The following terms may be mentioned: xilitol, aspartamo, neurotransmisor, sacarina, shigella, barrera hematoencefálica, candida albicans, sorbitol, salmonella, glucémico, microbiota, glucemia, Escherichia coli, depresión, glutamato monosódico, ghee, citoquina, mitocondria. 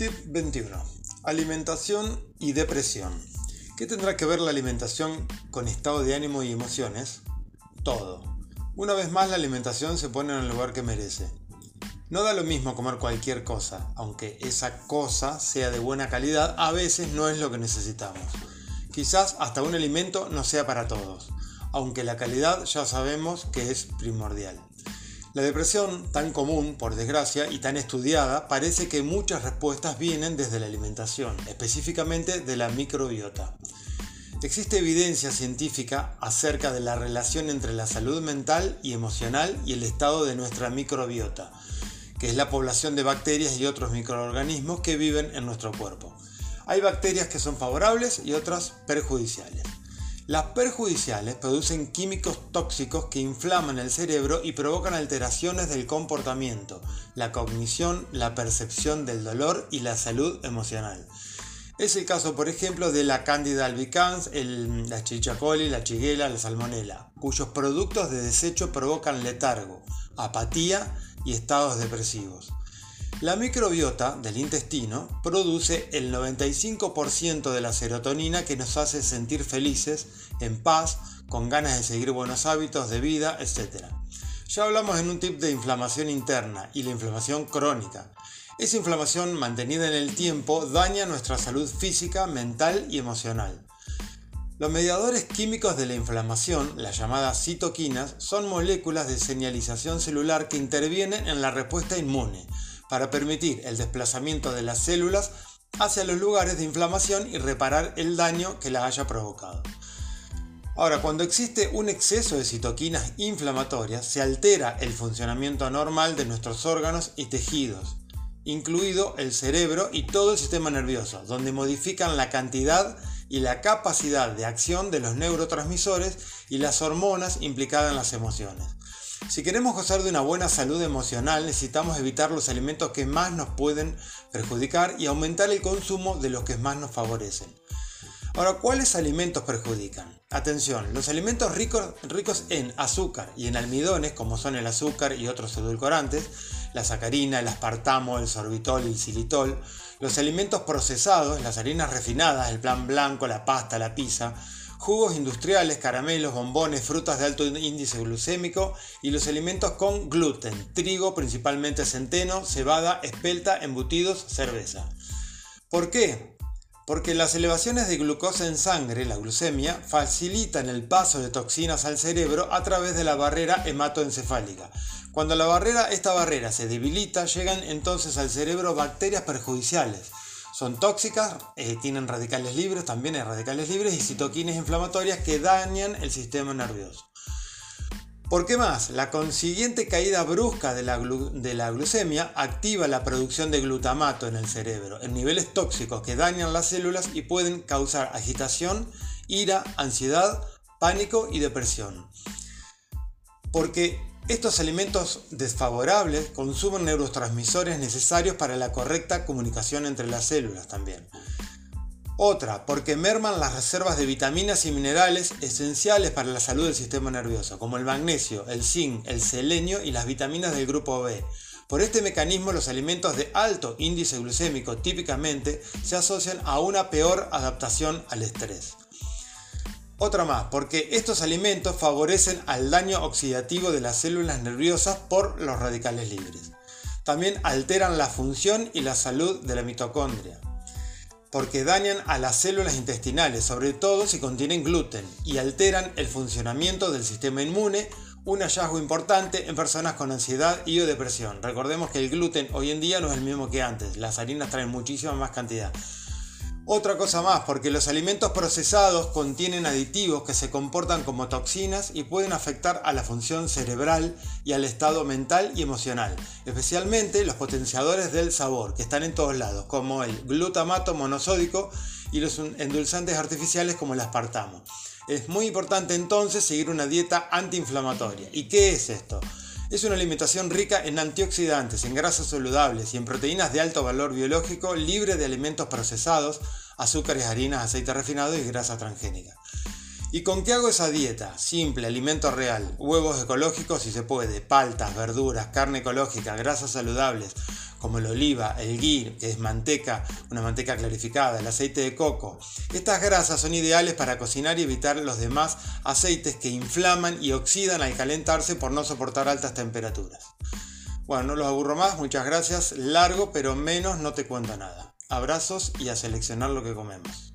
Tip 21. Alimentación y depresión. ¿Qué tendrá que ver la alimentación con estado de ánimo y emociones? Todo. Una vez más, la alimentación se pone en el lugar que merece. No da lo mismo comer cualquier cosa, aunque esa cosa sea de buena calidad, a veces no es lo que necesitamos. Quizás hasta un alimento no sea para todos, aunque la calidad ya sabemos que es primordial. La depresión, tan común, por desgracia, y tan estudiada, parece que muchas respuestas vienen desde la alimentación, específicamente de la microbiota. Existe evidencia científica acerca de la relación entre la salud mental y emocional y el estado de nuestra microbiota, que es la población de bacterias y otros microorganismos que viven en nuestro cuerpo. Hay bacterias que son favorables y otras perjudiciales. Las perjudiciales producen químicos tóxicos que inflaman el cerebro y provocan alteraciones del comportamiento, la cognición, la percepción del dolor y la salud emocional. Es el caso, por ejemplo, de la candida albicans, la Escherichia coli, la shigella, la salmonella, cuyos productos de desecho provocan letargo, apatía y estados depresivos. La microbiota del intestino produce el 95% de la serotonina que nos hace sentir felices, en paz, con ganas de seguir buenos hábitos de vida, etc. Ya hablamos en un tip de inflamación interna y la inflamación crónica. Esa inflamación mantenida en el tiempo daña nuestra salud física, mental y emocional. Los mediadores químicos de la inflamación, las llamadas citoquinas, son moléculas de señalización celular que intervienen en la respuesta inmune para permitir el desplazamiento de las células hacia los lugares de inflamación y reparar el daño que las haya provocado. Ahora, cuando existe un exceso de citoquinas inflamatorias, se altera el funcionamiento normal de nuestros órganos y tejidos, incluido el cerebro y todo el sistema nervioso, donde modifican la cantidad y la capacidad de acción de los neurotransmisores y las hormonas implicadas en las emociones. Si queremos gozar de una buena salud emocional, necesitamos evitar los alimentos que más nos pueden perjudicar y aumentar el consumo de los que más nos favorecen. Ahora, ¿cuáles alimentos perjudican? Atención, los alimentos ricos en azúcar y en almidones, como son el azúcar y otros edulcorantes, la sacarina, el aspartamo, el sorbitol y el xilitol, los alimentos procesados, las harinas refinadas, el pan blanco, la pasta, la pizza, jugos industriales, caramelos, bombones, frutas de alto índice glucémico y los alimentos con gluten, trigo, principalmente centeno, cebada, espelta, embutidos, cerveza. ¿Por qué? Porque las elevaciones de glucosa en sangre, la glucemia, facilitan el paso de toxinas al cerebro a través de la barrera hematoencefálica. Cuando esta barrera se debilita, llegan entonces al cerebro bacterias perjudiciales. Son tóxicas, tienen radicales libres, también hay radicales libres y citoquinas inflamatorias que dañan el sistema nervioso. ¿Por qué más? La consiguiente caída brusca de la glucemia activa la producción de glutamato en el cerebro, en niveles tóxicos que dañan las células y pueden causar agitación, ira, ansiedad, pánico y depresión. Porque estos alimentos desfavorables consumen neurotransmisores necesarios para la correcta comunicación entre las células también. Otra, porque merman las reservas de vitaminas y minerales esenciales para la salud del sistema nervioso, como el magnesio, el zinc, el selenio y las vitaminas del grupo B. Por este mecanismo, los alimentos de alto índice glucémico típicamente se asocian a una peor adaptación al estrés. Otra más, porque estos alimentos favorecen al daño oxidativo de las células nerviosas por los radicales libres. También alteran la función y la salud de la mitocondria, porque dañan a las células intestinales, sobre todo si contienen gluten, y alteran el funcionamiento del sistema inmune, un hallazgo importante en personas con ansiedad y o depresión. Recordemos que el gluten hoy en día no es el mismo que antes, las harinas traen muchísima más cantidad. Otra cosa más, porque los alimentos procesados contienen aditivos que se comportan como toxinas y pueden afectar a la función cerebral y al estado mental y emocional, especialmente los potenciadores del sabor que están en todos lados, como el glutamato monosódico y los endulzantes artificiales como el aspartamo. Es muy importante entonces seguir una dieta antiinflamatoria. ¿Y qué es esto? Es una alimentación rica en antioxidantes, en grasas saludables y en proteínas de alto valor biológico, libre de alimentos procesados, azúcares, harinas, aceites refinados y grasas transgénicas. ¿Y con qué hago esa dieta? Simple, alimento real, huevos ecológicos si se puede, paltas, verduras, carne ecológica, grasas saludables, como el oliva, el ghee, que es manteca, una manteca clarificada, el aceite de coco. Estas grasas son ideales para cocinar y evitar los demás aceites que inflaman y oxidan al calentarse por no soportar altas temperaturas. Bueno, no los aburro más, muchas gracias. Largo, pero menos no te cuento nada. Abrazos y a seleccionar lo que comemos.